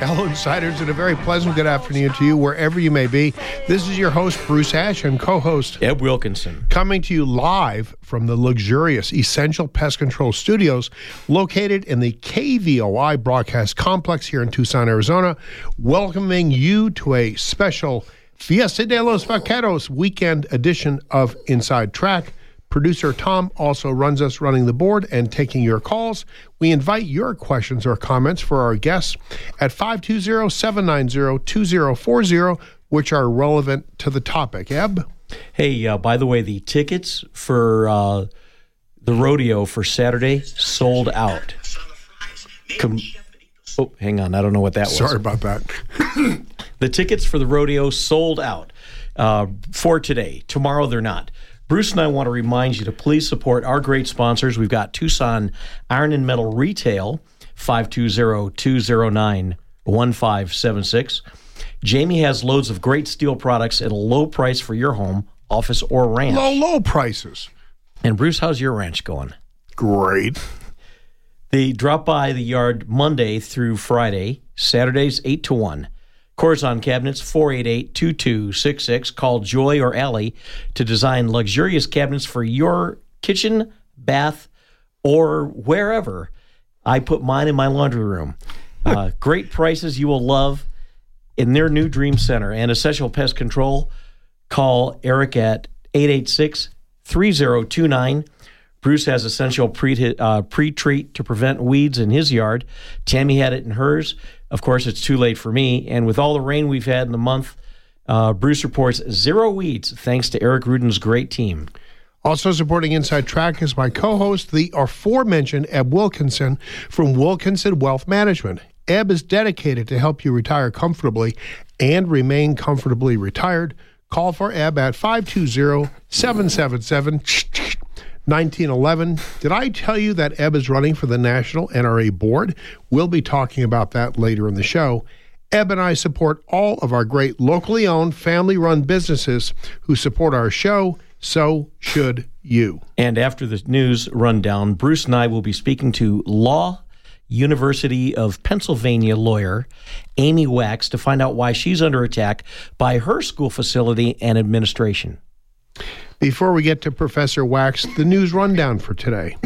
Hello, Insiders, and a very pleasant good afternoon to you, wherever you may be. This is your host, Bruce Ash, and co-host Ed Wilkinson, coming to you live from the luxurious Essential Pest Control Studios, located in the KVOI broadcast complex here in Tucson, Arizona, welcoming you to a special Fiesta de los Vaqueros weekend edition of Inside Track. Producer Tom also runs us, running the board and taking your calls. We invite your questions or comments for our guests at 520-790-2040, which are relevant to the topic. Eb? Hey, by the way, the tickets for the rodeo for Saturday sold out. Hang on. I don't know what that was. Sorry about that. The tickets for the rodeo sold out for today. Tomorrow they're not. Bruce and I want to remind you to please support our great sponsors. We've got Tucson Iron and Metal Retail, 520-209-1576. Jamie has loads of great steel products at a low price for your home, office, or ranch. Low prices. And Bruce, how's your ranch going? Great. They drop by the yard Monday through Friday, Saturdays 8 to 1. Corazon Cabinets, 488-2266. Call Joy or Allie to design luxurious cabinets for your kitchen, bath, or wherever. I put mine in my laundry room. Great prices you will love in their new dream center. And Essential Pest Control, call Eric at 886-3029. Bruce has essential pre-treat to prevent weeds in his yard. Tammy had it in hers. Of course, it's too late for me. And with all the rain we've had in the month, Bruce reports zero weeds thanks to Eric Rudin's great team. Also supporting Inside Track is my co-host, the aforementioned Ed Wilkinson from Wilkinson Wealth Management. Ed is dedicated to help you retire comfortably and remain comfortably retired. Call for Ed at 520-777 1911. Did I tell you that Eb is running for the National NRA Board? We'll be talking about that later in the show. Eb and I support all of our great locally owned, family-run businesses who support our show. So should you. And after the news rundown, Bruce and I will be speaking to Law University of Pennsylvania lawyer Amy Wax to find out why she's under attack by her school facility and administration. Before we get to Professor Wax, the news rundown for today.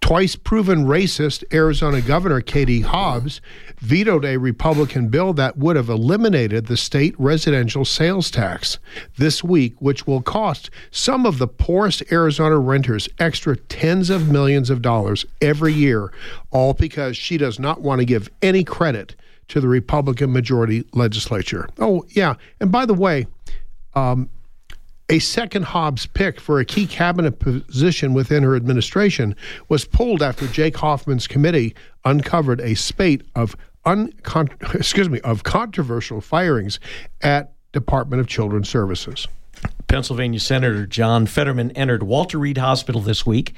Twice proven racist Arizona Governor Katie Hobbs vetoed a Republican bill that would have eliminated the state residential sales tax this week, which will cost some of the poorest Arizona renters extra tens of millions of dollars every year, all because she does not want to give any credit to the Republican majority legislature. Oh, yeah. And by the way, a second Hobbs pick for a key cabinet position within her administration was pulled after Jake Hoffman's committee uncovered a spate of controversial firings at Department of Children's Services. Pennsylvania Senator John Fetterman entered Walter Reed Hospital this week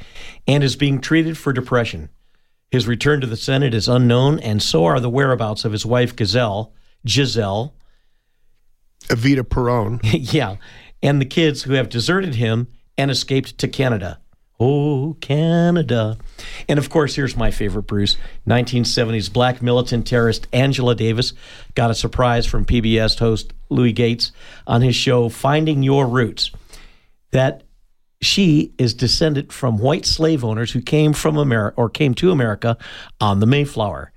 and is being treated for depression. His return to the Senate is unknown, and so are the whereabouts of his wife, Giselle. Evita Peron. Yeah. And the kids who have deserted him and escaped to Canada. Oh, Canada. And of course, here's my favorite, Bruce. 1970s black militant terrorist Angela Davis got a surprise from PBS host Louis Gates on his show, Finding Your Roots, that she is descended from white slave owners who came to America on the Mayflower.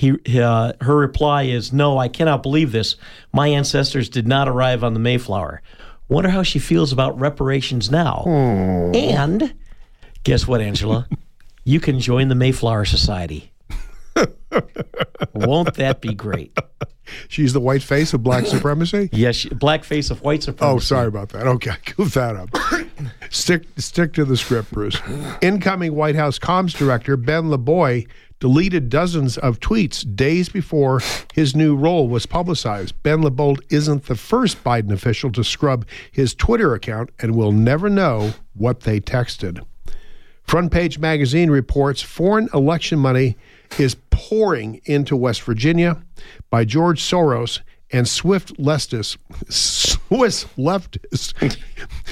Her reply is, "No, I cannot believe this. My ancestors did not arrive on the Mayflower." Wonder how she feels about reparations now. Oh. And guess what, Angela? You can join the Mayflower Society. Won't that be great? She's the white face of black supremacy? Yes, black face of white supremacy. Oh, sorry about that. Okay, goof that up. Stick to the script, Bruce. Incoming White House comms director Ben LaBolt deleted dozens of tweets days before his new role was publicized. Ben LaBolt isn't the first Biden official to scrub his Twitter account, and will never know what they texted. Front Page Magazine reports foreign election money is pouring into West Virginia by George Soros and Swiss leftists.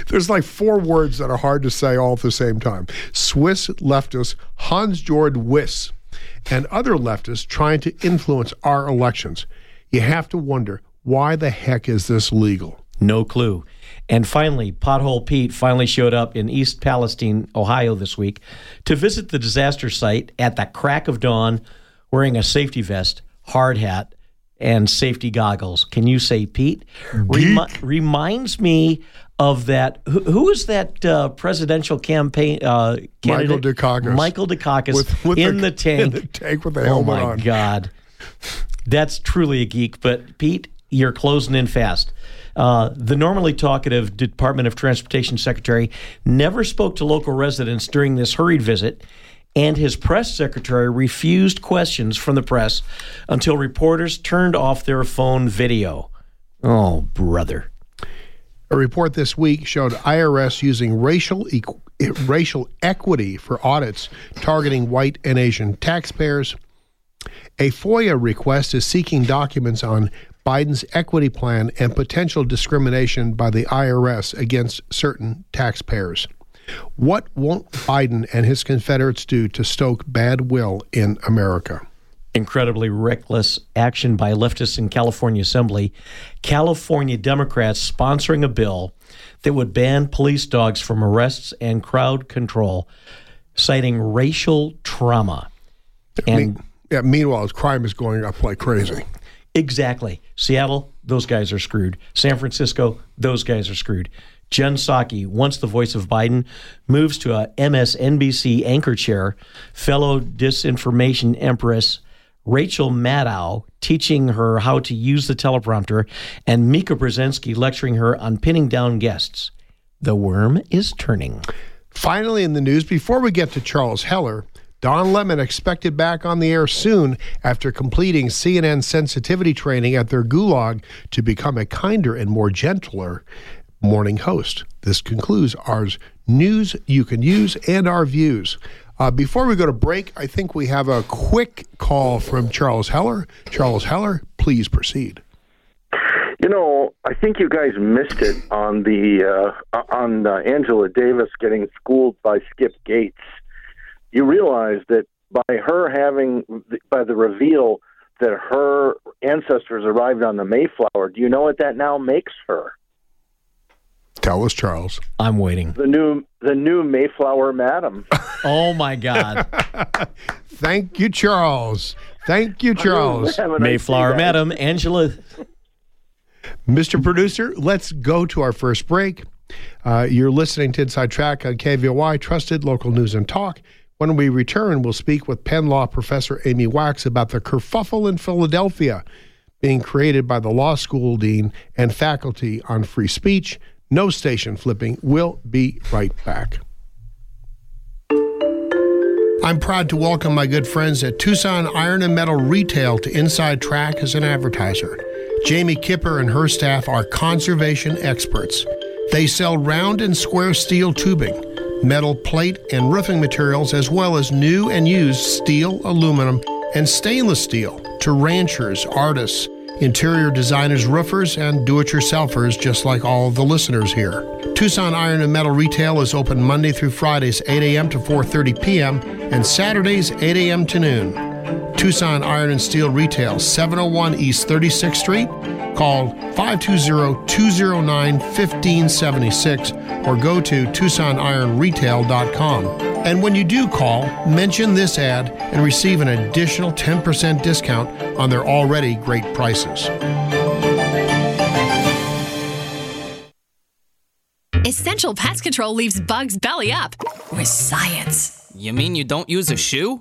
There's like four words that are hard to say all at the same time. Swiss leftist Hans-Georg Wyss and other leftists trying to influence our elections. You have to wonder, why the heck is this legal? No clue. And finally, Pothole Pete finally showed up in East Palestine, Ohio this week to visit the disaster site at the crack of dawn, wearing a safety vest, hard hat, and safety goggles. Can you say Pete? Reminds me of that. Who is that presidential campaign candidate? Michael Dukakis in the tank with the helmet on. Oh, my God. That's truly a geek. But, Pete, you're closing in fast. The normally talkative Department of Transportation Secretary never spoke to local residents during this hurried visit, and his press secretary refused questions from the press until reporters turned off their phone video. Oh, brother. A report this week showed IRS using racial equity for audits targeting white and Asian taxpayers. A FOIA request is seeking documents on Biden's equity plan and potential discrimination by the IRS against certain taxpayers. What won't Biden and his Confederates do to stoke bad will in America? Incredibly reckless action by leftists in California Assembly. California Democrats sponsoring a bill that would ban police dogs from arrests and crowd control, citing racial trauma. Meanwhile, crime is going up like crazy. Exactly. Seattle, those guys are screwed. San Francisco, those guys are screwed. Jen Psaki, once the voice of Biden, moves to a MSNBC anchor chair, fellow disinformation empress Rachel Maddow teaching her how to use the teleprompter, and Mika Brzezinski lecturing her on pinning down guests. The worm is turning. Finally in the news, before we get to Charles Heller, Don Lemon expected back on the air soon after completing CNN sensitivity training at their gulag to become a kinder and more gentler morning host. This concludes our news you can use and our views. Before we go to break, I think we have a quick call from Charles Heller. Charles Heller, please proceed. You know, I think you guys missed it on the Angela Davis getting schooled by Skip Gates. You realize that by the reveal that her ancestors arrived on the Mayflower, do you know what that now makes her? Tell us, Charles. I'm waiting. The new Mayflower madam. Oh, my God. Thank you, Charles. Thank you, Charles. Mayflower madam, Angela. Mr. Producer, let's go to our first break. You're listening to Inside Track on KVOI, trusted local news and talk. When we return, we'll speak with Penn Law Professor Amy Wax about the kerfuffle in Philadelphia being created by the law school dean and faculty on free speech. No station flipping. We'll be right back. I'm proud to welcome my good friends at Tucson Iron and Metal Retail to Inside Track as an advertiser. Jamie Kipper and her staff are conservation experts. They sell round and square steel tubing, metal plate and roofing materials, as well as new and used steel, aluminum, and stainless steel to ranchers, artists, interior designers, roofers, and do-it-yourselfers, just like all the listeners here. Tucson Iron and Metal Retail is open Monday through Fridays, 8 a.m. to 4:30 p.m., and Saturdays, 8 a.m. to noon. Tucson Iron and Steel Retail, 701 East 36th Street. Call 520-209-1576 or go to TucsonIronRetail.com. And when you do call, mention this ad and receive an additional 10% discount on their already great prices. Essential Pest Control leaves bugs belly up with science. You mean you don't use a shoe?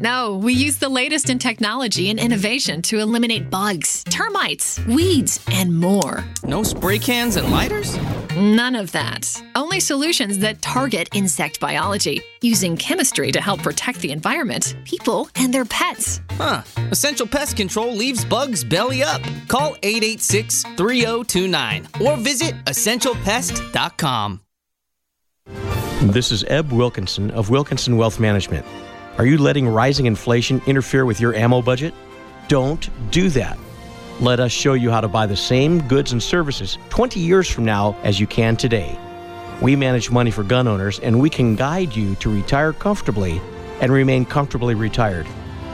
No, we use the latest in technology and innovation to eliminate bugs, termites, weeds, and more. No spray cans and lighters? None of that. Only solutions that target insect biology, using chemistry to help protect the environment, people, and their pets. Huh. Essential Pest Control leaves bugs belly up. Call 886-3029 or visit essentialpest.com. This is Ed Wilkinson of Wilkinson Wealth Management. Are you letting rising inflation interfere with your ammo budget? Don't do that. Let us show you how to buy the same goods and services 20 years from now as you can today. We manage money for gun owners, and we can guide you to retire comfortably and remain comfortably retired.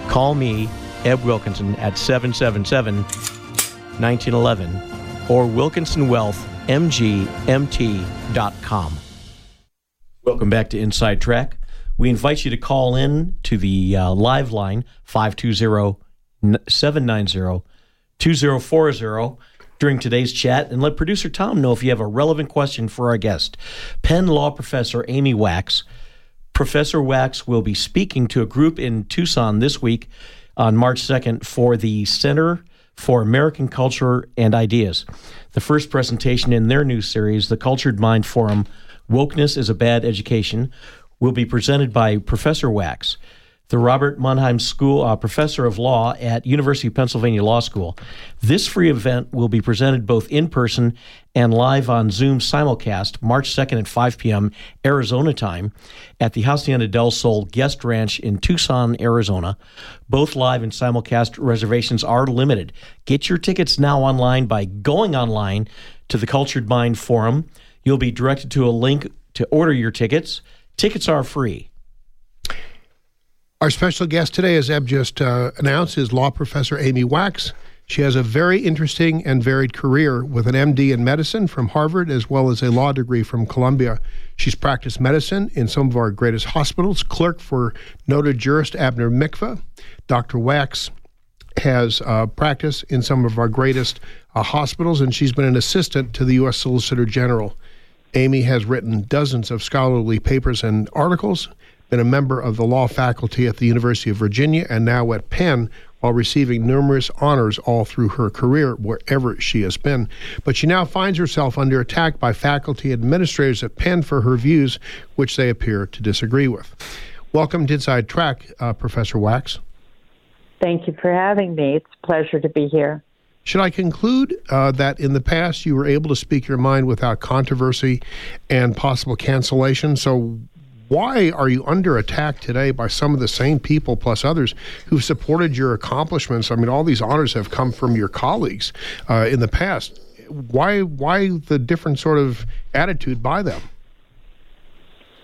Call me, Ed Wilkinson, at 777-1911 or wilkinsonwealthmgmt.com. Welcome back to Inside Track. We invite you to call in to the live line, 520-790-2040 during today's chat, and let producer Tom know if you have a relevant question for our guest, Penn Law Professor Amy Wax. Professor Wax will be speaking to a group in Tucson this week on March 2nd for the Center for American Culture and Ideas. The first presentation in their new series, the Cultured Mind Forum, Wokeness is a Bad Education, will be presented by Professor Wax, the Robert Mannheim School Professor of Law at University of Pennsylvania Law School. This free event will be presented both in person and live on Zoom simulcast March 2nd at 5 p.m. Arizona time at the Hacienda del Sol Guest Ranch in Tucson, Arizona. Both live and simulcast reservations are limited. Get your tickets now online by going online to the Cultured Mind Forum. You'll be directed to a link to order your tickets. Tickets are free. Our special guest today, as Eb just announced, is law professor Amy Wax. She has a very interesting and varied career with an MD in medicine from Harvard, as well as a law degree from Columbia. She's practiced medicine in some of our greatest hospitals, clerked for noted jurist Abner Mikva. Dr. Wax has practiced in some of our greatest hospitals, and she's been an assistant to the U.S. Solicitor General. Amy has written dozens of scholarly papers and articles, been a member of the law faculty at the University of Virginia and now at Penn, while receiving numerous honors all through her career, wherever she has been. But she now finds herself under attack by faculty administrators at Penn for her views, which they appear to disagree with. Welcome to Inside Track, Professor Wax. Thank you for having me. It's a pleasure to be here. Should I conclude that in the past you were able to speak your mind without controversy and possible cancellation? So why are you under attack today by some of the same people, plus others, who've supported your accomplishments? I mean, all these honors have come from your colleagues in the past. Why the different sort of attitude by them?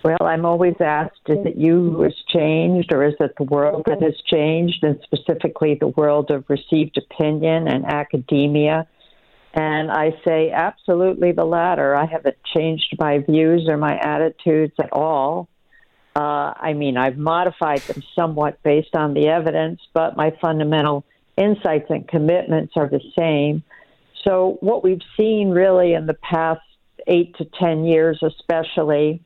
Well, I'm always asked, is it you who has changed, or is it the world that has changed, and specifically the world of received opinion and academia? And I say absolutely the latter. I haven't changed my views or my attitudes at all. I mean, I've modified them somewhat based on the evidence, but my fundamental insights and commitments are the same. So what we've seen really in the past 8 to 10 years especially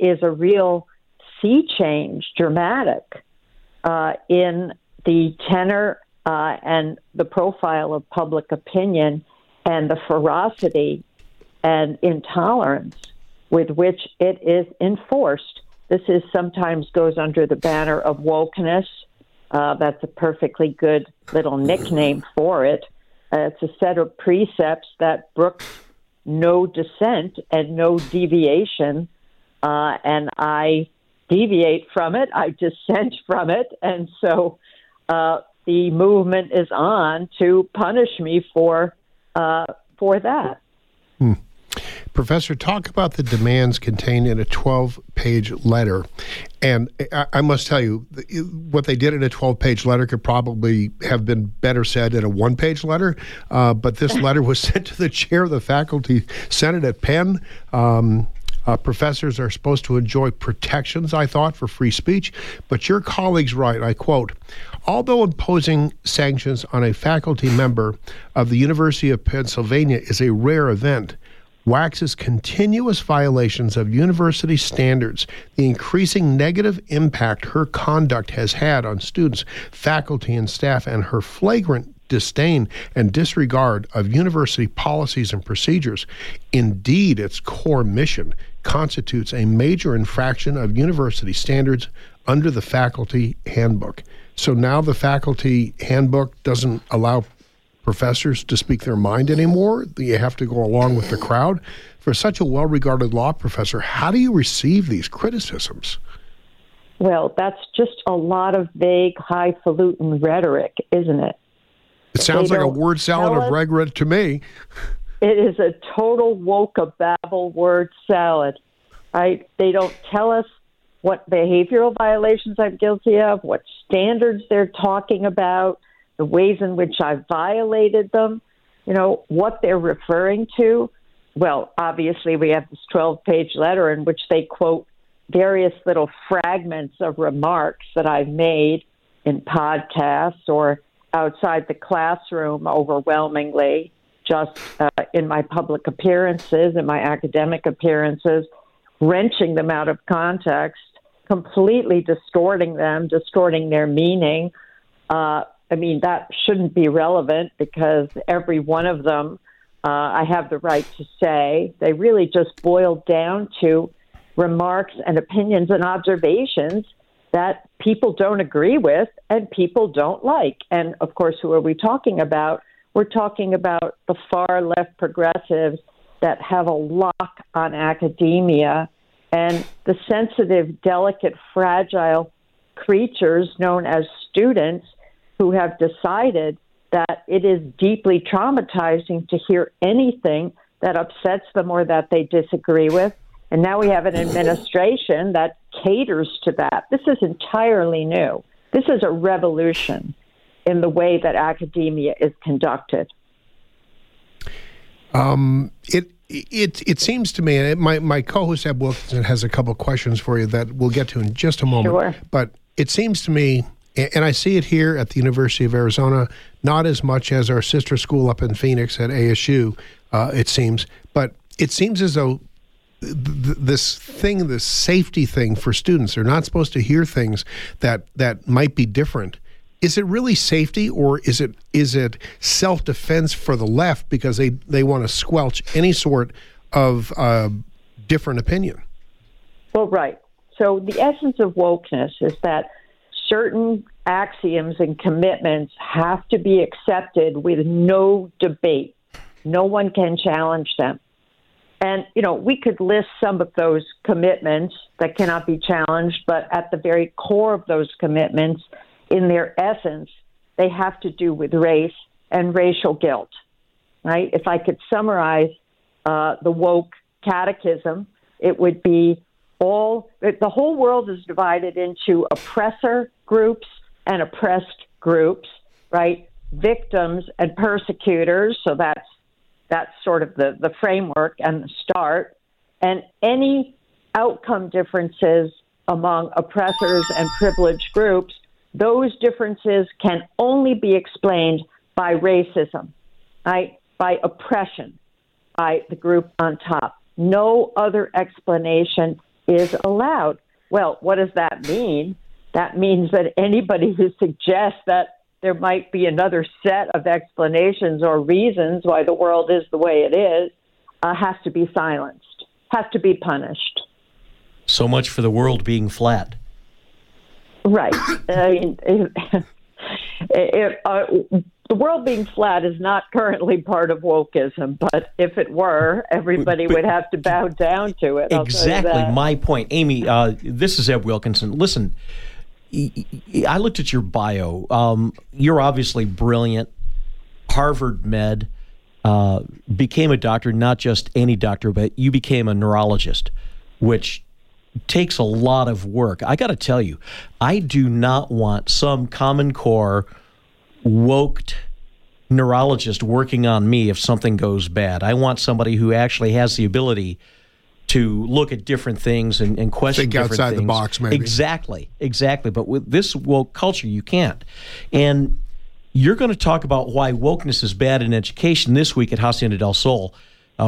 is a real sea change, dramatic, in the tenor and the profile of public opinion and the ferocity and intolerance with which it is enforced. This is sometimes goes under the banner of wokeness. That's a perfectly good little nickname for it. It's a set of precepts that brooks no dissent and no deviation, and I deviate from it. I dissent from it, and so the movement is on to punish me for that. Hmm. Professor, talk about the demands contained in a 12-page letter. And I must tell you, what they did in a 12-page letter could probably have been better said in a one-page letter, but this letter was sent to the chair of the faculty senate at Penn. Professors are supposed to enjoy protections, I thought, for free speech, but your colleagues write, I quote, "Although imposing sanctions on a faculty member of the University of Pennsylvania is a rare event, Wax's continuous violations of university standards, the increasing negative impact her conduct has had on students, faculty, and staff, and her flagrant disdain and disregard of university policies and procedures, indeed its core mission, constitutes a major infraction of university standards under the faculty handbook." So now the faculty handbook doesn't allow professors to speak their mind anymore. You have to go along with the crowd. For such a well-regarded law professor, how do you receive these criticisms? Well, that's just a lot of vague, highfalutin rhetoric, isn't it? It sounds like a word salad of regret to me. It is a total woke-a-babble word salad. They don't tell us what behavioral violations I'm guilty of, what standards they're talking about, the ways in which I've violated them, you know, what they're referring to. Well, obviously, we have this 12-page letter in which they quote various little fragments of remarks that I've made in podcasts or outside the classroom, overwhelmingly, just in my public appearances, in my academic appearances, wrenching them out of context, completely distorting them, distorting their meaning. I mean, that shouldn't be relevant because every one of them I have the right to say. They really just boiled down to remarks and opinions and observations that people don't agree with and people don't like. And, of course, who are we talking about? We're talking about the far-left progressives that have a lock on academia and the sensitive, delicate, fragile creatures known as students who have decided that it is deeply traumatizing to hear anything that upsets them or that they disagree with. And now we have an administration that caters to that. This is entirely new. This is a revolution in the way that academia is conducted. It seems to me, and my co-host Ed Wilkinson has a couple of questions for you that we'll get to in just a moment. Sure. But it seems to me, and I see it here at the University of Arizona, not as much as our sister school up in Phoenix at ASU, it seems. But it seems as though this safety thing for students, they're not supposed to hear things that might be different. Is it really safety, or is it self-defense for the left because they want to squelch any sort of different opinion? Well, right. So the essence of wokeness is that certain axioms and commitments have to be accepted with no debate. No one can challenge them. And, you know, we could list some of those commitments that cannot be challenged, but at the very core of those commitments, in their essence, they have to do with race and racial guilt, right? If I could summarize the woke catechism, it would be the whole world is divided into oppressor groups and oppressed groups, right? Victims and persecutors. So that's sort of the framework and the start. And any outcome differences among oppressors and privileged groups, those differences can only be explained by racism, right? By oppression, by the group on top. No other explanation is allowed. Well, what does that mean? That means that anybody who suggests that there might be another set of explanations or reasons why the world is the way it is has to be silenced, has to be punished. So much for the world being flat. Right. I mean, the world being flat is not currently part of wokeism, but if it were, everybody would have to bow down to it. Exactly my point. Amy, this is Ed Wilkinson. Listen, I looked at your bio. You're obviously brilliant. Harvard Med, became a doctor, not just any doctor, but you became a neurologist, which takes a lot of work. I got to tell you, I do not want some common core woked neurologist working on me if something goes bad. I want somebody who actually has the ability to look at different things and question different things. Think outside the box, maybe. Exactly. But with this woke culture, you can't. And you're going to talk about why wokeness is bad in education this week at Hacienda del Sol.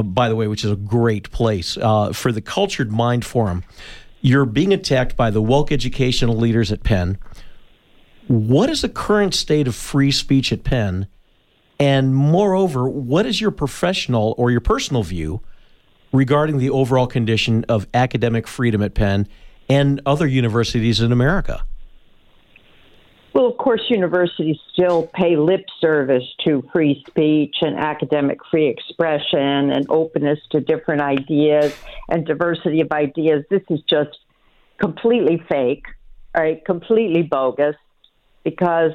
By the way, which is a great place, for the Cultured Mind Forum. You're being attacked by the woke educational leaders at Penn. What is the current state of free speech at Penn? And moreover, what is your professional or your personal view regarding the overall condition of academic freedom at Penn and other universities in America? Well, of course, universities still pay lip service to free speech and academic free expression and openness to different ideas and diversity of ideas. This is just completely fake, right? Completely bogus, because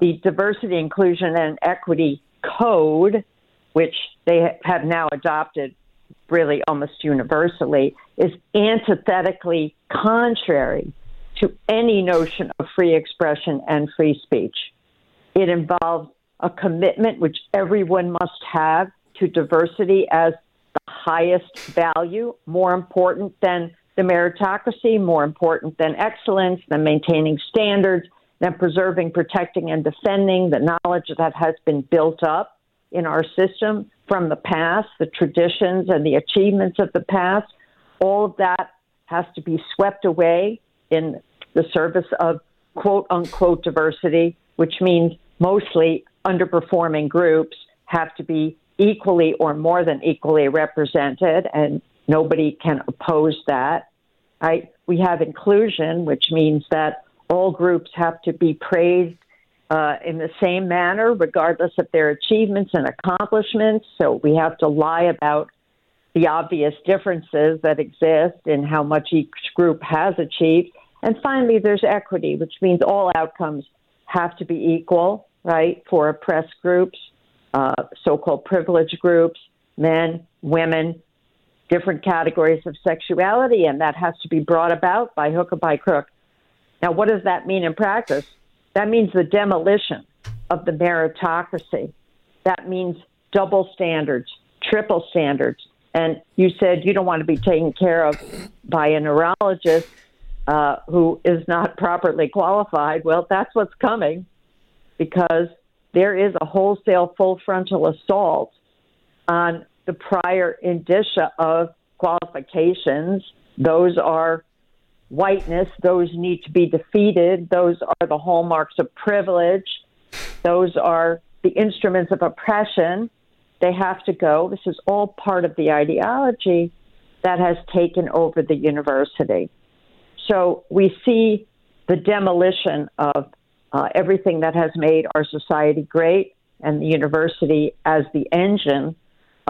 the diversity, inclusion, and equity code, which they have now adopted really almost universally, is antithetically contrary to any notion of free expression and free speech. It involves a commitment which everyone must have to diversity as the highest value, more important than the meritocracy, more important than excellence, than maintaining standards, than preserving, protecting, and defending the knowledge that has been built up in our system from the past, the traditions and the achievements of the past. All of that has to be swept away in the service of quote unquote diversity, which means mostly underperforming groups have to be equally or more than equally represented, and nobody can oppose that. We have inclusion, which means that all groups have to be praised in the same manner, regardless of their achievements and accomplishments. So we have to lie about the obvious differences that exist in how much each group has achieved. And finally, there's equity, which means all outcomes have to be equal, right, for oppressed groups, so-called privileged groups, men, women, different categories of sexuality, and that has to be brought about by hook or by crook. Now, what does that mean in practice? That means the demolition of the meritocracy. That means double standards, triple standards. And you said you don't want to be taken care of by a neurologist who is not properly qualified. Well, that's what's coming, because there is a wholesale full frontal assault on the prior indicia of qualifications. Those are whiteness, those need to be defeated, those are the hallmarks of privilege, those are the instruments of oppression. They have to go. This is all part of the ideology that has taken over the university. So we see the demolition of everything that has made our society great, and the university as the engine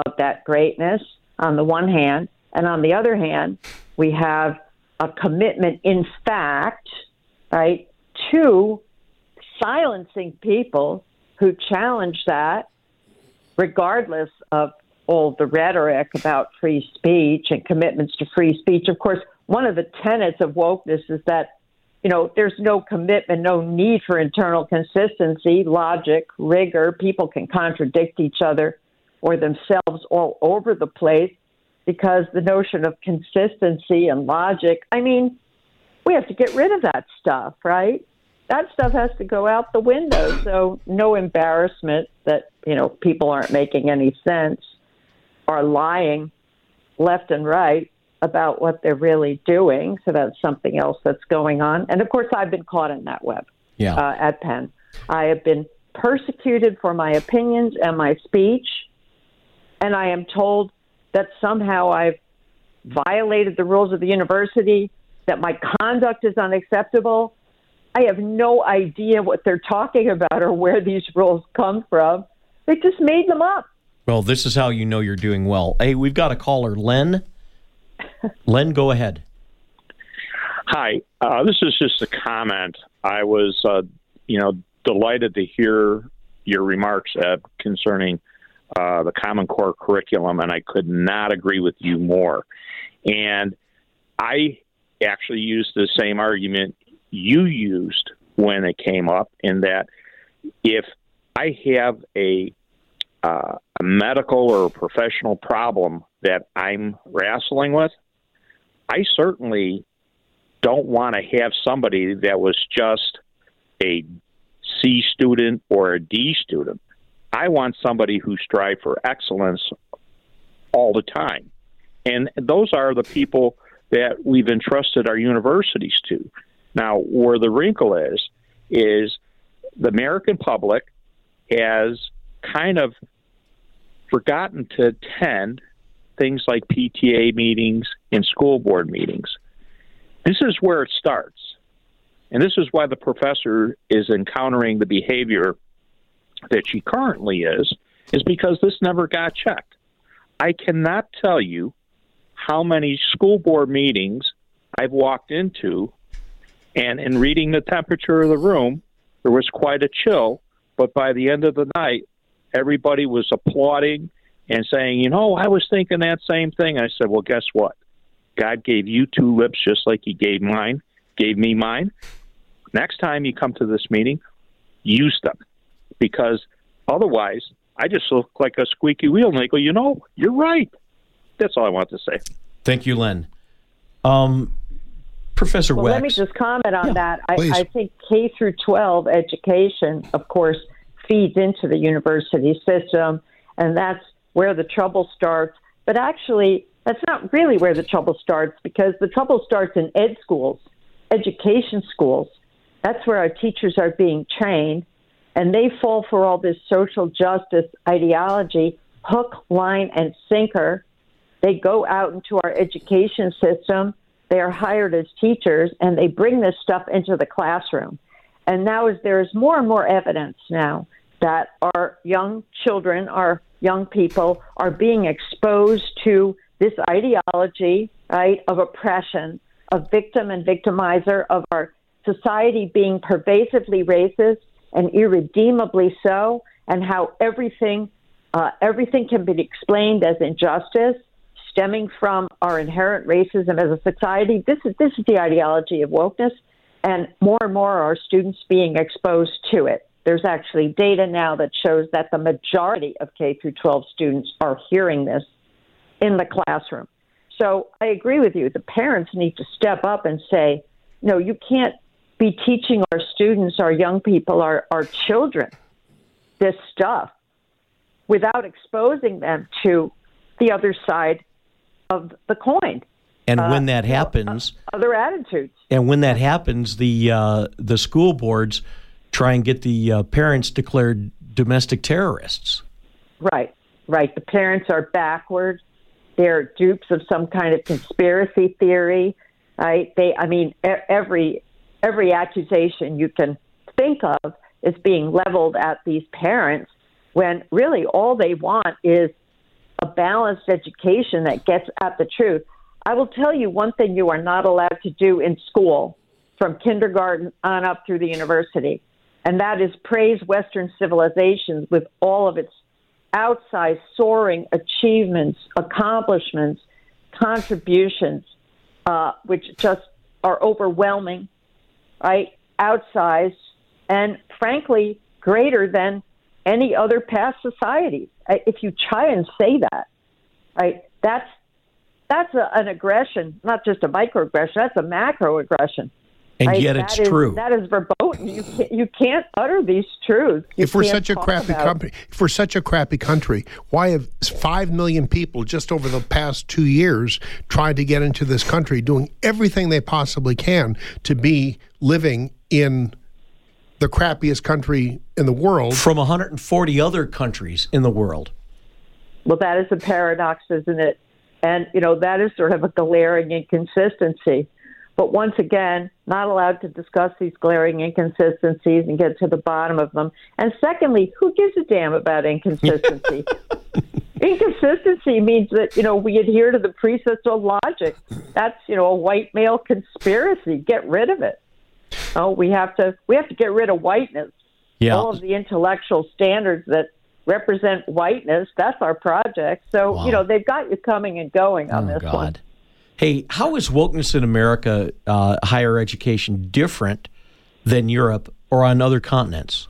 of that greatness on the one hand, and on the other hand, we have a commitment, in fact, right, to silencing people who challenge that, regardless of all the rhetoric about free speech and commitments to free speech. Of course, one of the tenets of wokeness is that, you know, there's no commitment, no need for internal consistency, logic, rigor. People can contradict each other or themselves all over the place, because the notion of consistency and logic, I mean, we have to get rid of that stuff, right? That stuff has to go out the window. So no embarrassment that, you know, people aren't making any sense, are lying left and right about what they're really doing. So that's something else that's going on. And of course, I've been caught in that web at Penn. I have been persecuted for my opinions and my speech, and I am told that somehow I've violated the rules of the university, that my conduct is unacceptable. I have no idea what they're talking about or where these rules come from. They just made them up. Well, this is how you know you're doing well. Hey, we've got a caller, Len. Len, go ahead. Hi. This is just a comment. I was, delighted to hear your remarks, Ed, concerning the Common Core curriculum, and I could not agree with you more. And I actually used the same argument you used when it came up, in that if I have a medical or a professional problem that I'm wrestling with, I certainly don't want to have somebody that was just a C student or a D student. I want somebody who strives for excellence all the time. And those are the people that we've entrusted our universities to. Now, where the wrinkle is the American public has kind of forgotten to attend things like PTA meetings and school board meetings. This is where it starts. And this is why the professor is encountering the behavior that she currently is because this never got checked. I cannot tell you how many school board meetings I've walked into, and in reading the temperature of the room, there was quite a chill, but by the end of the night, everybody was applauding and saying, you know, I was thinking that same thing. I said, well, guess what? God gave you two lips just like he gave mine, gave me mine. Next time you come to this meeting, use them, because otherwise I just look like a squeaky wheel. And I go, you know, you're right. That's all I want to say. Thank you, Len. Professor Wax. Let me just comment on that. I think K through 12 education, of course, feeds into the university system, and that's where the trouble starts. But actually, that's not really where the trouble starts, because the trouble starts in ed schools, education schools. That's where our teachers are being trained, and they fall for all this social justice ideology, hook, line, and sinker. They go out into our education system. They are hired as teachers, and they bring this stuff into the classroom. And now there is more and more evidence now that our young children, our young people, are being exposed to this ideology, right, of oppression, of victim and victimizer, of our society being pervasively racist and irredeemably so, and how everything can be explained as injustice stemming from our inherent racism as a society. This is the ideology of wokeness, and more are our students being exposed to it. There's actually data now that shows that the majority of K through 12 students are hearing this in the classroom. So I agree with you. The parents need to step up and say, no, you can't be teaching our students, our young people, our children this stuff without exposing them to the other side of the coin. And when that happens, other attitudes. And when that happens, the school boards try and get the parents declared domestic terrorists. Right. The parents are backward. They're dupes of some kind of conspiracy theory. Right? Every accusation you can think of is being leveled at these parents, when really all they want is a balanced education that gets at the truth. I will tell you one thing you are not allowed to do in school from kindergarten on up through the university, and that is praise Western civilization with all of its outsized, soaring achievements, accomplishments, contributions, which just are overwhelming, right? Outsized, and frankly, greater than any other past society. If you try and say that, right, that's an aggression, not just a microaggression, that's a macroaggression. And yet it's true. That is verboten. You can't utter these truths. If we're such a crappy country, why have 5 million people just over the past 2 years tried to get into this country, doing everything they possibly can to be living in the crappiest country in the world? From 140 other countries in the world. Well, that is a paradox, isn't it? And, you know, that is sort of a glaring inconsistency. But once again, not allowed to discuss these glaring inconsistencies and get to the bottom of them. And secondly, who gives a damn about inconsistency? Inconsistency means that, you know, we adhere to the precepts of logic. That's, you know, a white male conspiracy. Get rid of it. Oh, we have to get rid of whiteness. Yeah. All of the intellectual standards that represent whiteness, that's our project. So, wow. You know, they've got you coming and going on this one. Hey, how is wokeness in America, higher education, different than Europe or on other continents?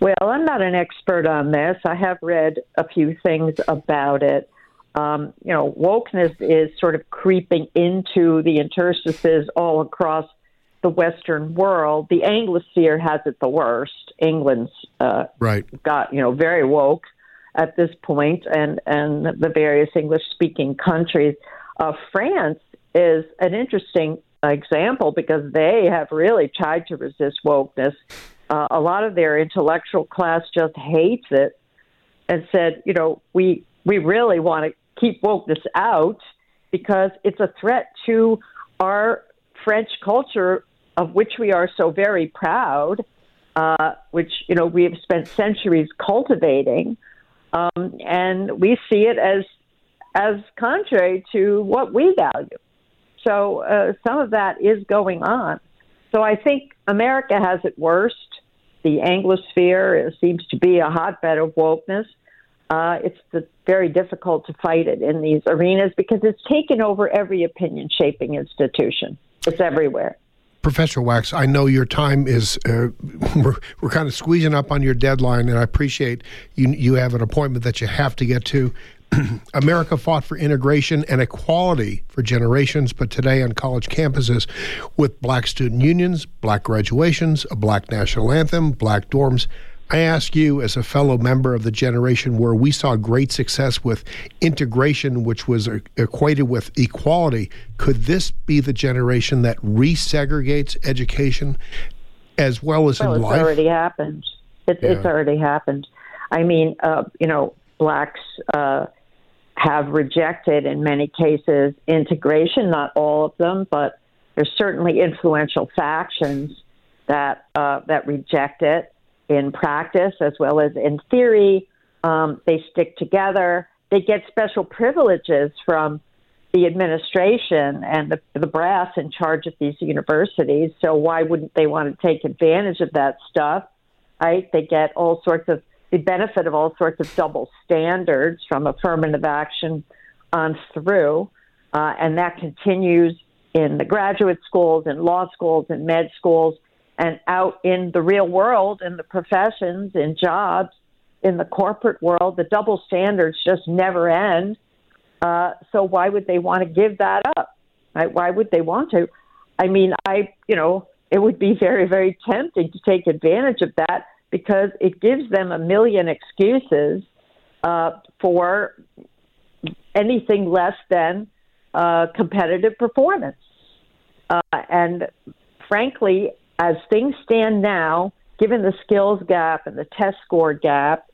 Well, I'm not an expert on this. I have read a few things about it. You know, wokeness is sort of creeping into the interstices all across the Western world. The Anglosphere has it the worst. England's got, you know, very woke at this point, and the various English-speaking countries. France is an interesting example, because they have really tried to resist wokeness. A lot of their intellectual class just hates it and said, you know, we really want to keep wokeness out because it's a threat to our French culture, of which we are so very proud, which, you know, we have spent centuries cultivating. And we see it as contrary to what we value. So some of that is going on. So I think America has it worst. The Anglosphere seems to be a hotbed of wokeness. It's very difficult to fight it in these arenas because it's taken over every opinion-shaping institution. It's everywhere. Professor Wax, I know your time is, we're kind of squeezing up on your deadline, and I appreciate you have an appointment that you have to get to. America fought for integration and equality for generations, but today on college campuses, with black student unions, black graduations, a black national anthem, black dorms, I ask you, as a fellow member of the generation where we saw great success with integration, which was equated with equality, could this be the generation that resegregates education as well as in life? It's already happened. It's already happened. I mean, blacks have rejected, in many cases, integration, not all of them, but there's certainly influential factions that reject it in practice as well as in theory. They stick together. They get special privileges from the administration and the brass in charge of these universities, so why wouldn't they want to take advantage of that stuff, right? They get all sorts of the benefit of all sorts of double standards from affirmative action on through, and that continues in the graduate schools, in law schools, in med schools, and out in the real world, in the professions, in jobs, in the corporate world. The double standards just never end. So why would they want to give that up? Right? Why would they want to? I mean, it would be very, very tempting to take advantage of that, because it gives them a million excuses for anything less than competitive performance. And frankly, as things stand now, given the skills gap and the test score gap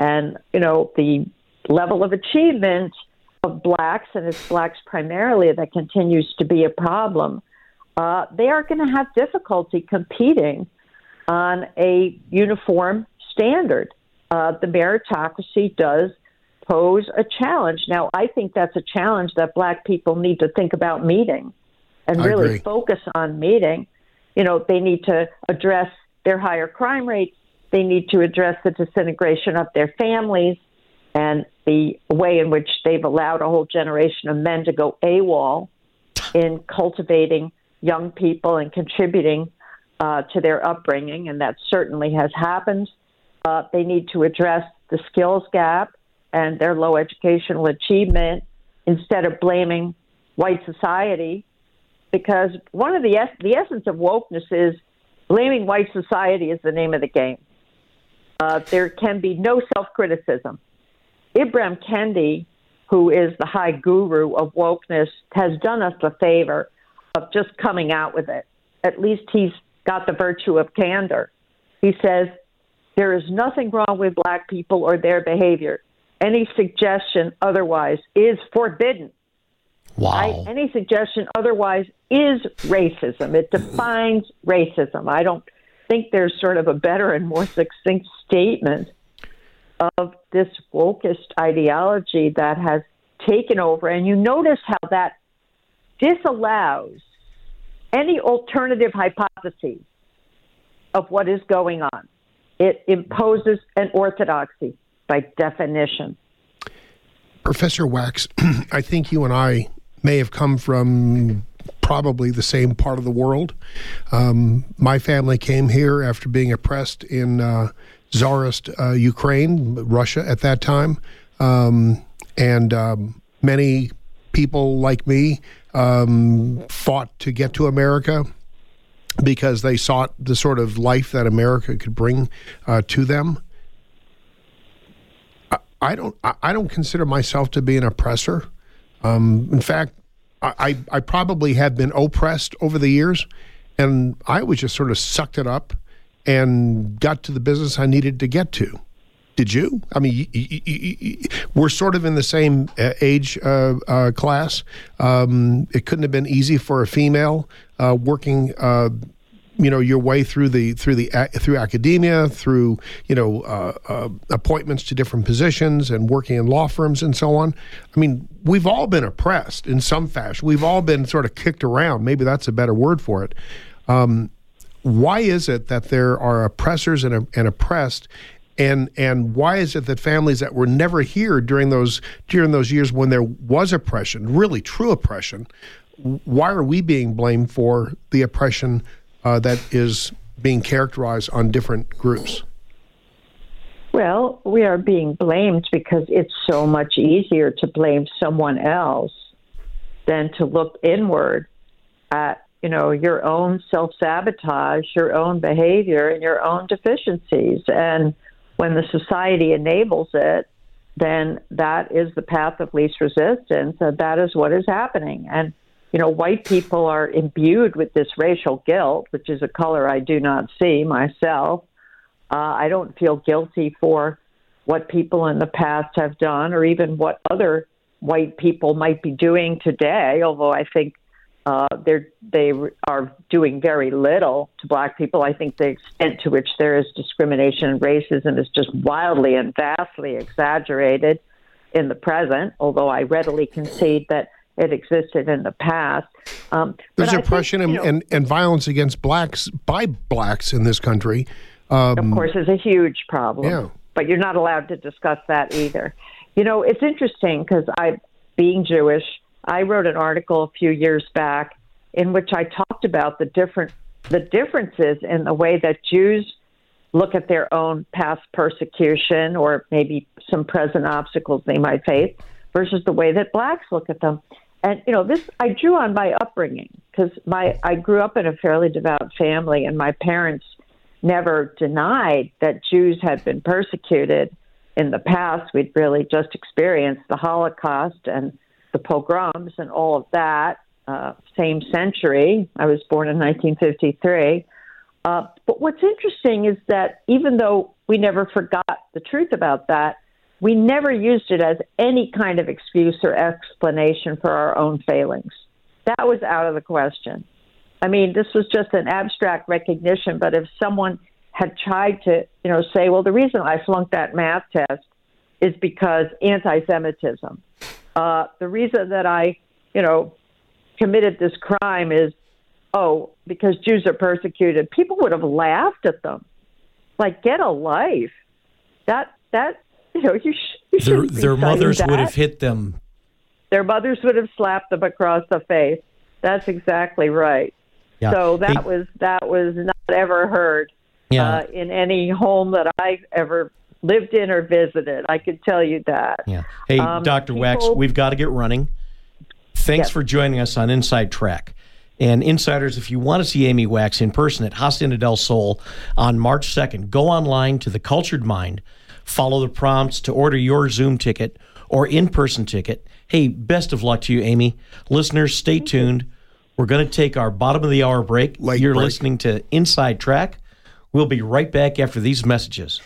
and, the level of achievement of blacks, and it's blacks primarily that continues to be a problem, they are going to have difficulty competing on a uniform standard. The meritocracy does pose a challenge. Now, I think that's a challenge that black people need to think about meeting and really focus on meeting. They need to address their higher crime rates. They need to address the disintegration of their families and the way in which they've allowed a whole generation of men to go AWOL in cultivating young people and contributing to their upbringing, and that certainly has happened. They need to address the skills gap and their low educational achievement instead of blaming white society, because one of the essence of wokeness is blaming white society is the name of the game. There can be no self-criticism. Ibram Kendi, who is the high guru of wokeness, has done us the favor of just coming out with it. At least he's got the virtue of candor. He says, there is nothing wrong with black people or their behavior. Any suggestion otherwise is forbidden. Wow. Right? Any suggestion otherwise is racism. It defines racism. I don't think there's sort of a better and more succinct statement of this wokist ideology that has taken over. And you notice how that disallows any alternative hypothesis of what is going on. It imposes an orthodoxy by definition. Professor Wax, I think you and I may have come from probably the same part of the world. My family came here after being oppressed in Tsarist Ukraine, Russia at that time. Many people like me fought to get to America because they sought the sort of life that America could bring to them. I don't consider myself to be an oppressor. In fact, I probably have been oppressed over the years, and I was just sort of sucked it up and got to the business I needed to get to. Did you? I mean, we're sort of in the same age class. It couldn't have been easy for a female working, your way through academia, through appointments to different positions, and working in law firms and so on. I mean, we've all been oppressed in some fashion. We've all been sort of kicked around. Maybe that's a better word for it. Why is it that there are oppressors and oppressed? And why is it that families that were never here during those years when there was oppression, really true oppression, why are we being blamed for the oppression that is being characterized on different groups? Well, we are being blamed because it's so much easier to blame someone else than to look inward at, you know, your own self-sabotage, your own behavior, and your own deficiencies. And when the society enables it, then that is the path of least resistance, and that is what is happening. And, you know, white people are imbued with this racial guilt, which is a color I do not see myself. I don't feel guilty for what people in the past have done or even what other white people might be doing today, although I think they are doing very little to black people. I think the extent to which there is discrimination and racism is just wildly and vastly exaggerated in the present, although I readily concede that it existed in the past. There's oppression and violence against blacks by blacks in this country. Of course, is a huge problem, yeah. But you're not allowed to discuss that either. You know, it's interesting because being Jewish, I wrote an article a few years back in which I talked about the differences in the way that Jews look at their own past persecution or maybe some present obstacles they might face versus the way that blacks look at them. And, you know, this I drew on my upbringing because I grew up in a fairly devout family, and my parents never denied that Jews had been persecuted in the past. We'd really just experienced the Holocaust and the pogroms and all of that, same century. I was born in 1953. But what's interesting is that even though we never forgot the truth about that, we never used it as any kind of excuse or explanation for our own failings. That was out of the question. I mean, this was just an abstract recognition, but if someone had tried to, you know, say, well, the reason I flunked that math test is because anti-Semitism. The reason that I, you know, committed this crime is, because Jews are persecuted. People would have laughed at them. Like, get a life. That you know, you shouldn't be citing that. Their mothers would have hit them. Their mothers would have slapped them across the face. That's exactly right. Yeah. So that was not ever heard in any home that I ever lived in or visited. I can tell you that. Yeah. Hey, Dr. Wax, we've got to get running. Thanks for joining us on Inside Track. And insiders, if you want to see Amy Wax in person at Hacienda del Sol on March 2nd, go online to The Cultured Mind, follow the prompts to order your Zoom ticket or in-person ticket. Hey, best of luck to you, Amy. Listeners, stay tuned. We're going to take our bottom of the hour break. You're listening to Inside Track. We'll be right back after these messages.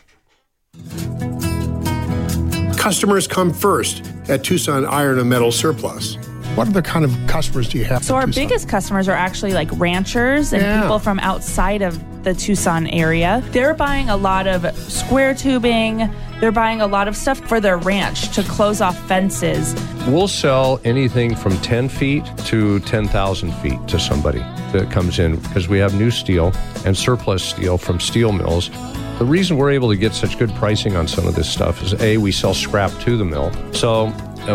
Customers come first at Tucson Iron and Metal Surplus. What other kind of customers do you have? So our biggest customers are actually like ranchers and people from outside of the Tucson area. They're buying a lot of square tubing. They're buying a lot of stuff for their ranch to close off fences. We'll sell anything from 10 feet to 10,000 feet to somebody that comes in because we have new steel and surplus steel from steel mills. The reason we're able to get such good pricing on some of this stuff is, A, we sell scrap to the mill. So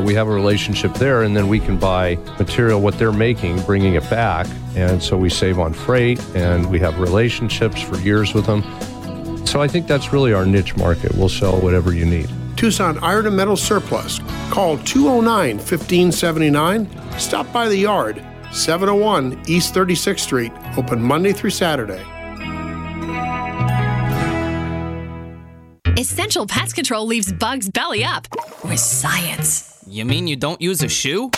we have a relationship there, and then we can buy material, what they're making, bringing it back. And so we save on freight, and we have relationships for years with them. So I think that's really our niche market. We'll sell whatever you need. Tucson Iron and Metal Surplus. Call 209-1579. Stop by the yard, 701 East 36th Street. Open Monday through Saturday. Essential Pest Control leaves bugs belly up with science. You mean you don't use a shoe?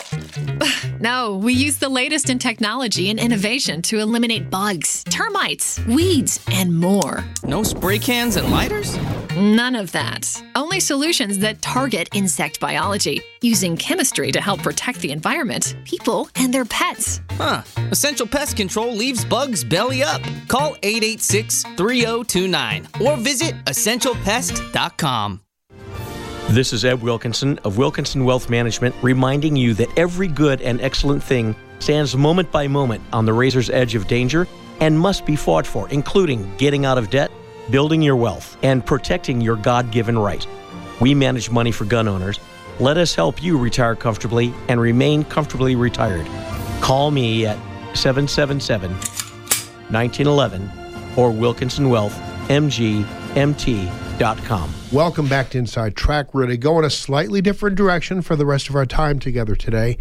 No, we use the latest in technology and innovation to eliminate bugs, termites, weeds, and more. No spray cans and lighters? None of that. Only solutions that target insect biology, using chemistry to help protect the environment, people, and their pets. Huh. Essential Pest Control leaves bugs belly up. Call 886-3029 or visit essentialpest.com. This is Ed Wilkinson of Wilkinson Wealth Management, reminding you that every good and excellent thing stands moment by moment on the razor's edge of danger and must be fought for, including getting out of debt, building your wealth, and protecting your God-given right. We manage money for gun owners. Let us help you retire comfortably and remain comfortably retired. Call me at 777-1911 or wilkinsonwealthmgmt.com. Welcome back to Inside Track. We're going to go in a slightly different direction for the rest of our time together today.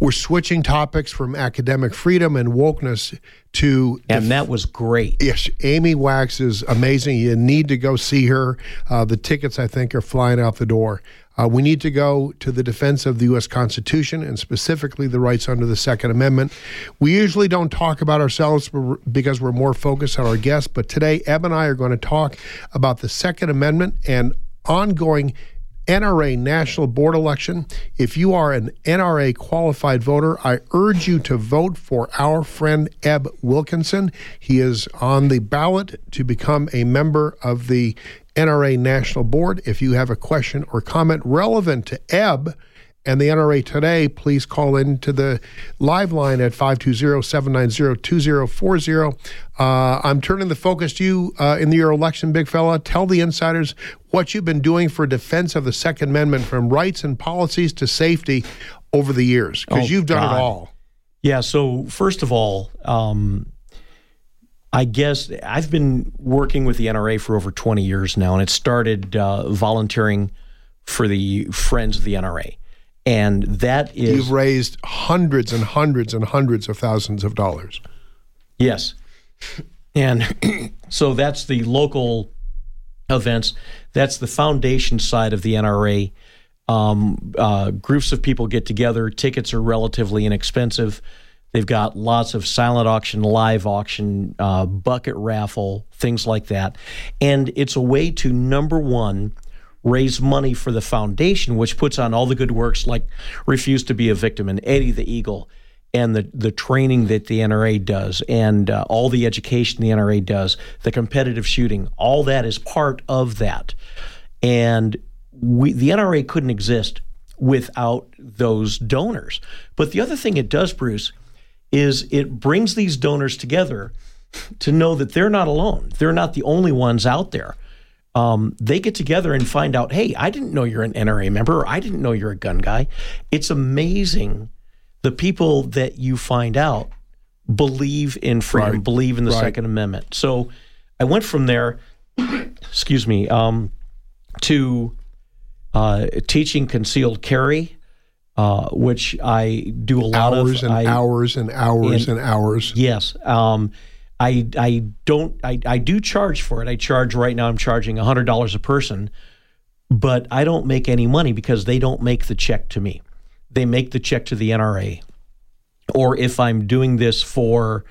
We're switching topics from academic freedom and wokeness to... And that was great. Yes, Amy Wax is amazing. You need to go see her. The tickets, I think, are flying out the door. We need to go to the defense of the U.S. Constitution and specifically the rights under the Second Amendment. We usually don't talk about ourselves because we're more focused on our guests, but today Eb and I are going to talk about the Second Amendment and ongoing NRA National Board election. If you are an NRA qualified voter, I urge you to vote for our friend Eb Wilkinson. He is on the ballot to become a member of the NRA National Board. If you have a question or comment relevant to Eb and the NRA today, please call into the live line at 520-790-2040. I'm turning the focus to you in your election, big fella. Tell the insiders what you've been doing for defense of the Second Amendment, from rights and policies to safety over the years, because you've done it all. Yeah, so first of all, I guess I've been working with the NRA for over 20 years now, and it started volunteering for the Friends of the NRA. And that is... You've raised hundreds and hundreds and hundreds of thousands of dollars. Yes. And so that's the local events. That's the foundation side of the NRA. Groups of people get together. Tickets are relatively inexpensive. They've got lots of silent auction, live auction, bucket raffle, things like that. And it's a way to, number one, raise money for the foundation, which puts on all the good works like Refuse to Be a Victim and Eddie the Eagle and the training that the NRA does and all the education the NRA does, the competitive shooting. All that is part of that. And the NRA couldn't exist without those donors. But the other thing it does, Bruce, is it brings these donors together to know that they're not alone. They're not the only ones out there. They get together and find out, hey, I didn't know you're an NRA member, or I didn't know you're a gun guy. It's amazing the people that you find out believe in freedom, believe in the Second Amendment. So I went from there, excuse me, to teaching concealed carry, which I do a lot hours of. Hours and hours. Yes. I do charge for it. I charge right now, I'm charging $100 a person, but I don't make any money because they don't make the check to me. They make the check to the NRA. Or if I'm doing this for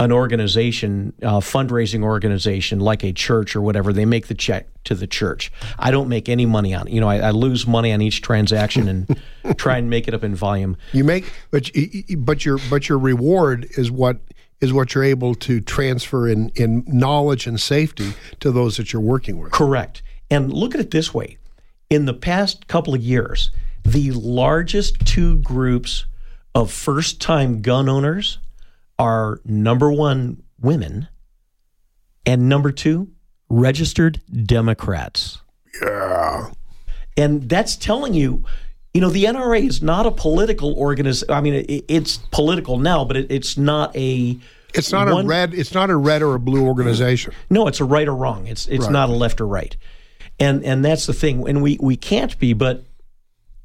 an organization, fundraising organization like a church or whatever, they make the check to the church. I don't make any money on it. You know, I lose money on each transaction and try and make it up in volume. You make, but your reward is what you're able to transfer in knowledge and safety to those that you're working with. Correct. And look at it this way: in the past couple of years, the largest two groups of first-time gun owners are, number one, women, and number two, registered Democrats. Yeah. And that's telling you, you know, the NRA is not a political organization. I mean, it's political now, but it's not a... It's not a red or a blue organization. No, it's a right or wrong. It's not a left or right. And that's the thing. And we can't be, but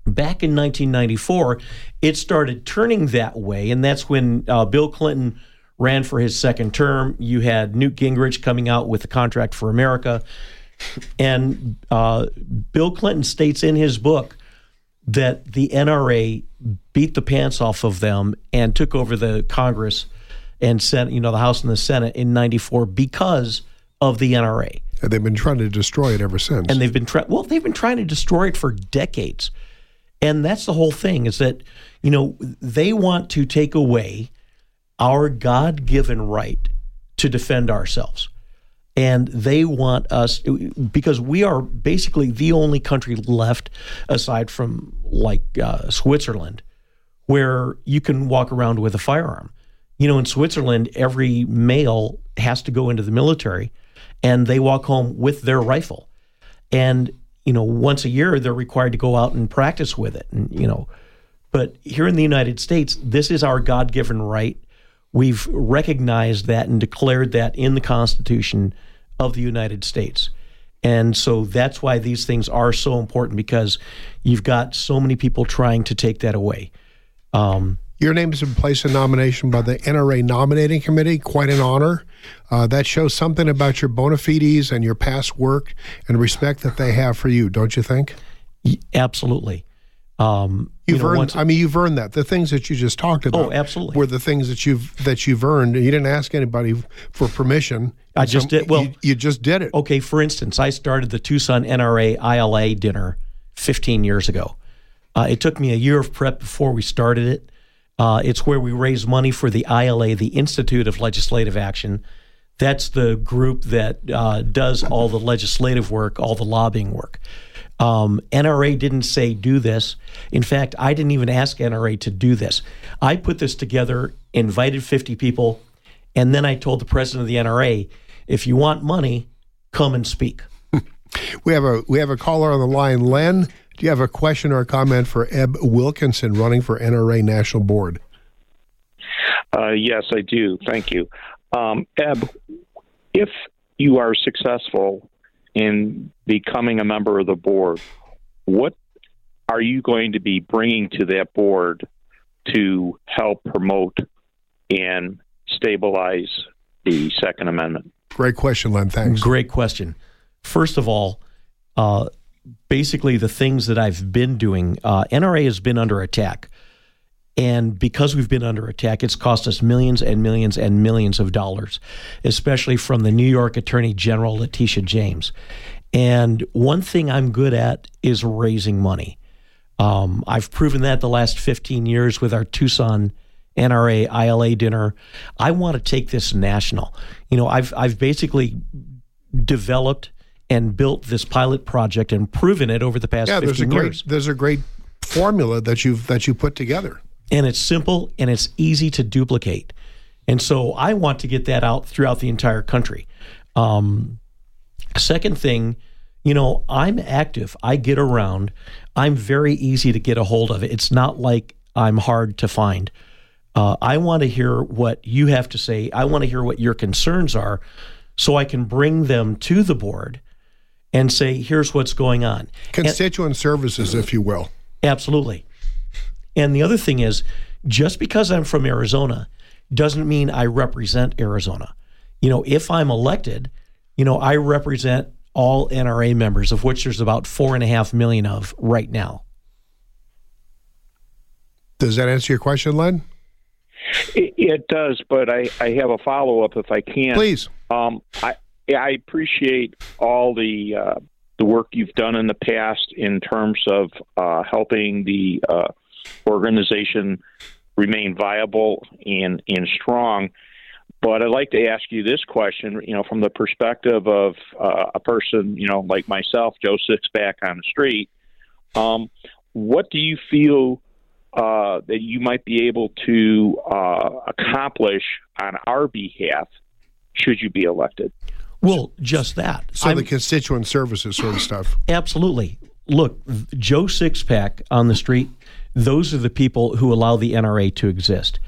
back in 1994, it started turning that way, and that's when Bill Clinton ran for his second term. You had Newt Gingrich coming out with the Contract for America, and Bill Clinton states in his book that the NRA beat the pants off of them and took over the Congress and sent, you know, the House and the Senate in 94 because of the NRA. And they've been trying to destroy it ever since. And they've been trying to destroy it for decades. And that's the whole thing, is that, you know, they want to take away our God-given right to defend ourselves. And they want us, because we are basically the only country left, aside from like Switzerland, where you can walk around with a firearm. You know, in Switzerland, every male has to go into the military and they walk home with their rifle. And, you know, once a year, they're required to go out and practice with it. And, you know, but here in the United States, this is our God-given right. We've recognized that and declared that in the Constitution of the United States. And so that's why these things are so important, because you've got so many people trying to take that away. Your name has been placed in nomination by the NRA Nominating Committee. Quite an honor. That shows something about your bona fides and your past work and respect that they have for you, don't you think? Absolutely. You've earned that. The things that you just talked about were the things that you've earned. And you didn't ask anybody for permission. You just did it. Okay, for instance, I started the Tucson NRA ILA dinner 15 years ago. It took me a year of prep before we started it. It's where we raise money for the ILA, the Institute of Legislative Action. That's the group that does all the legislative work, all the lobbying work. NRA didn't say do this. In fact, I didn't even ask NRA to do this. I put this together, invited 50 people, and then I told the president of the NRA, if you want money, come and speak. We have a caller on the line. Len, do you have a question or a comment for Ed Wilkinson running for NRA National Board? Yes, I do. Thank you. Eb, if you are successful in becoming a member of the board, what are you going to be bringing to that board to help promote and stabilize the Second Amendment? Great question, Len. Thanks. Great question. First of all, basically the things that I've been doing, NRA has been under attack. And because we've been under attack, it's cost us millions and millions and millions of dollars, especially from the New York Attorney General, Letitia James. And one thing I'm good at is raising money. I've proven that the last 15 years with our Tucson NRA ILA dinner. I want to take this national. You know, I've basically developed and built this pilot project and proven it over the past 15 years. There's a great formula that you put together. And it's simple and it's easy to duplicate. And so I want to get that out throughout the entire country. Second thing, you know, I'm active. I get around. I'm very easy to get a hold of. It's not like I'm hard to find. I want to hear what you have to say. I want to hear what your concerns are so I can bring them to the board and say, here's what's going on. Constituent services, if you will. Absolutely. And the other thing is, just because I'm from Arizona doesn't mean I represent Arizona. You know, if I'm elected, you know, I represent all NRA members, of which there's about 4.5 million of right now. Does that answer your question, Len? It does, but I have a follow-up if I can. Please. I appreciate all the work you've done in the past in terms of helping the organization remain viable and strong. But I'd like to ask you this question, you know, from the perspective of a person, you know, like myself, Joe Sixpack on the street, what do you feel that you might be able to accomplish on our behalf should you be elected? Well, just that. So the constituent services sort of stuff. Absolutely. Look, Joe Sixpack on the street, those are the people who allow the NRA to exist.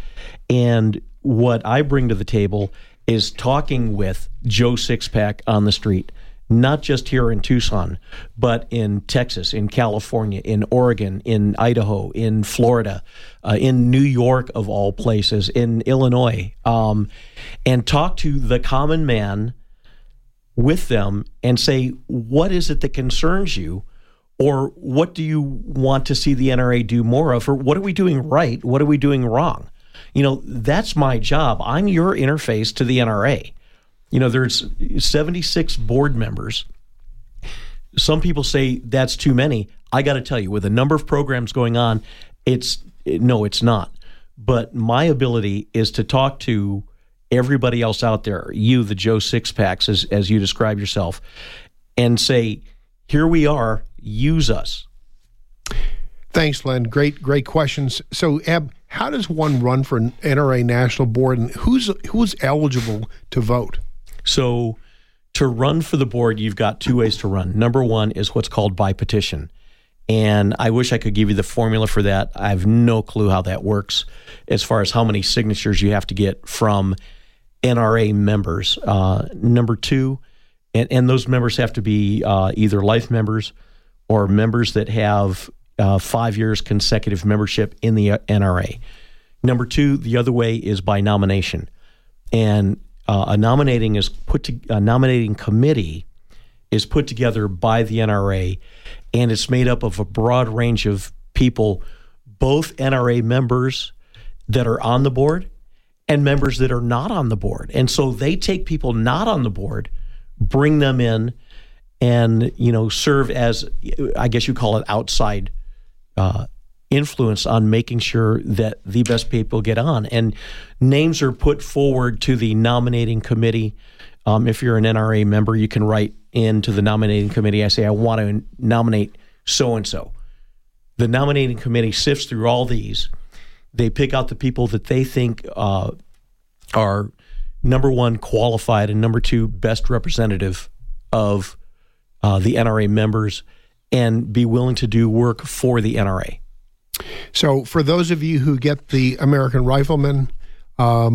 And what I bring to the table is talking with Joe Sixpack on the street, not just here in Tucson, but in Texas, in California, in Oregon, in Idaho, in Florida, in New York of all places, in Illinois, and talk to the common man with them and say, what is it that concerns you, or what do you want to see the NRA do more of, or what are we doing right, what are we doing wrong? You know, that's my job. I'm your interface to the NRA. You know, there's 76 board members. Some people say that's too many. I got to tell you, with the number of programs going on, it's not. But my ability is to talk to everybody else out there, you, the Joe Sixpacks, as you describe yourself, and say, here we are, use us. Thanks, Len. Great questions. So, Eb, how does one run for an NRA National Board, and who's eligible to vote? So to run for the board, you've got two ways to run. Number one is what's called by petition. And I wish I could give you the formula for that. I have no clue how that works as far as how many signatures you have to get from NRA members. Number two, and those members have to be either life members or members that have 5 years consecutive membership in the NRA. Number two, the other way is by nomination. And a nominating committee is put together by the NRA, and it's made up of a broad range of people, both NRA members that are on the board and members that are not on the board. And so they take people not on the board, bring them in, and serve as, I guess you call it, outside influence on making sure that the best people get on. And names are put forward to the nominating committee. If you're an NRA member, you can write into the nominating committee, I say, I want to nominate so-and-so. The nominating committee sifts through all these. They pick out the people that they think are, number one, qualified, and number two, best representative of the NRA members and be willing to do work for the NRA. So for those of you who get the American Rifleman,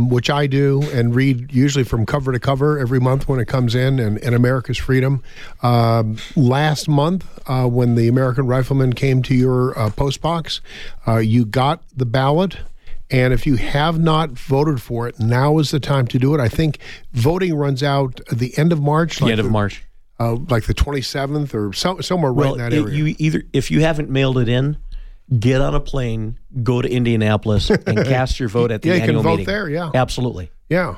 which I do and read usually from cover to cover every month when it comes in, and America's Freedom, last month when the American Rifleman came to your postbox, you got the ballot. And if you have not voted for it, now is the time to do it. I think voting runs out at the end of March. Like the 27th or somewhere right in that area. If you haven't mailed it in, get on a plane, go to Indianapolis, and cast your vote at the annual meeting. Yeah, you can vote there, yeah. Absolutely. Yeah.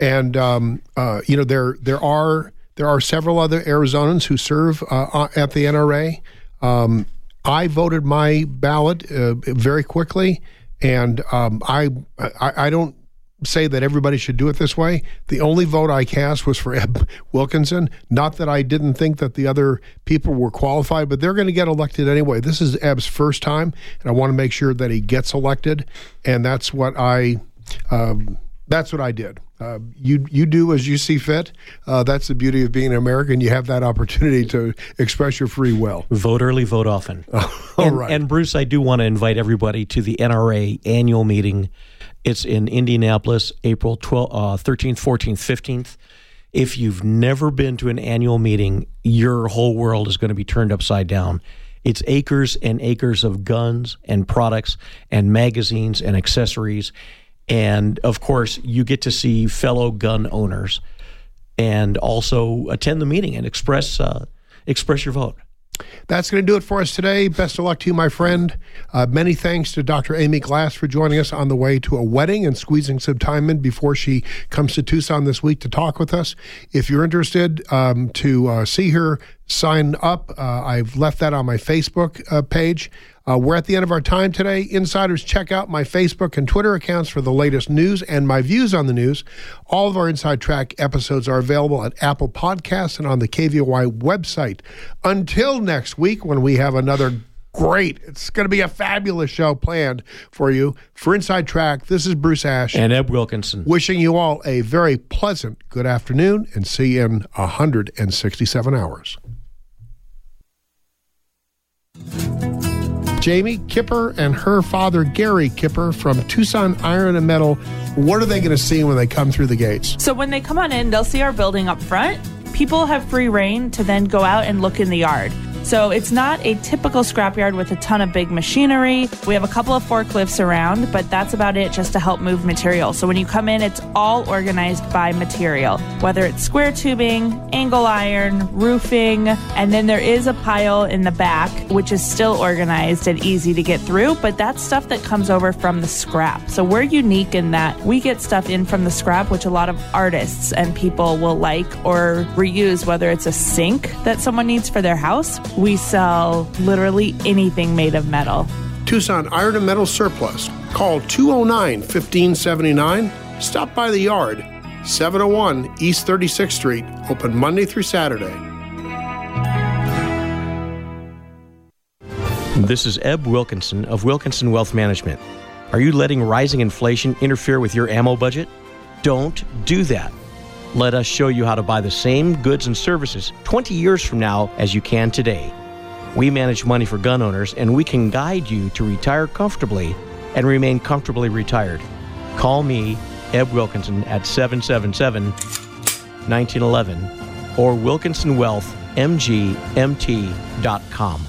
And, there are several other Arizonans who serve at the NRA. I voted my ballot very quickly, and I don't say that everybody should do it this way. The only vote I cast was for Ed Wilkinson. Not that I didn't think that the other people were qualified, but they're going to get elected anyway. This is Eb's first time, and I want to make sure that he gets elected, and that's what I did. You do as you see fit. That's the beauty of being an American. You have that opportunity to express your free will. Vote early, vote often. All right. And Bruce, I do want to invite everybody to the NRA annual meeting. It's in Indianapolis, April 13th, 14th, 15th. If you've never been to an annual meeting, your whole world is going to be turned upside down. It's acres and acres of guns and products and magazines and accessories. And, of course, you get to see fellow gun owners and also attend the meeting and express your vote. That's going to do it for us today. Best of luck to you, my friend. Many thanks to Dr. Amy Glass for joining us on the way to a wedding and squeezing some time in before she comes to Tucson this week to talk with us. If you're interested to see her, sign up. I've left that on my Facebook page. We're at the end of our time today. Insiders, check out my Facebook and Twitter accounts for the latest news and my views on the news. All of our Inside Track episodes are available at Apple Podcasts and on the KVOI website. Until next week, when we have another great, it's going to be a fabulous show planned for you. For Inside Track, this is Bruce Ash. And Ed Wilkinson. Wishing you all a very pleasant good afternoon, and see you in 167 hours. Jamie Kipper and her father, Gary Kipper, from Tucson Iron and Metal. What are they going to see when they come through the gates? So when they come on in, they'll see our building up front. People have free reign to then go out and look in the yard. So it's not a typical scrapyard with a ton of big machinery. We have a couple of forklifts around, but that's about it, just to help move material. So when you come in, it's all organized by material, whether it's square tubing, angle iron, roofing, and then there is a pile in the back, which is still organized and easy to get through, but that's stuff that comes over from the scrap. So we're unique in that we get stuff in from the scrap, which a lot of artists and people will like or reuse, whether it's a sink that someone needs for their house. We sell literally anything made of metal. Tucson Iron and Metal Surplus. Call 209-1579. Stop by the yard, 701 East 36th Street. Open Monday through Saturday. This is Eb Wilkinson of Wilkinson Wealth Management. Are you letting rising inflation interfere with your ammo budget? Don't do that. Let us show you how to buy the same goods and services 20 years from now as you can today. We manage money for gun owners, and we can guide you to retire comfortably and remain comfortably retired. Call me, Ed Wilkinson, at 777-1911 or wilkinsonwealthmgmt.com.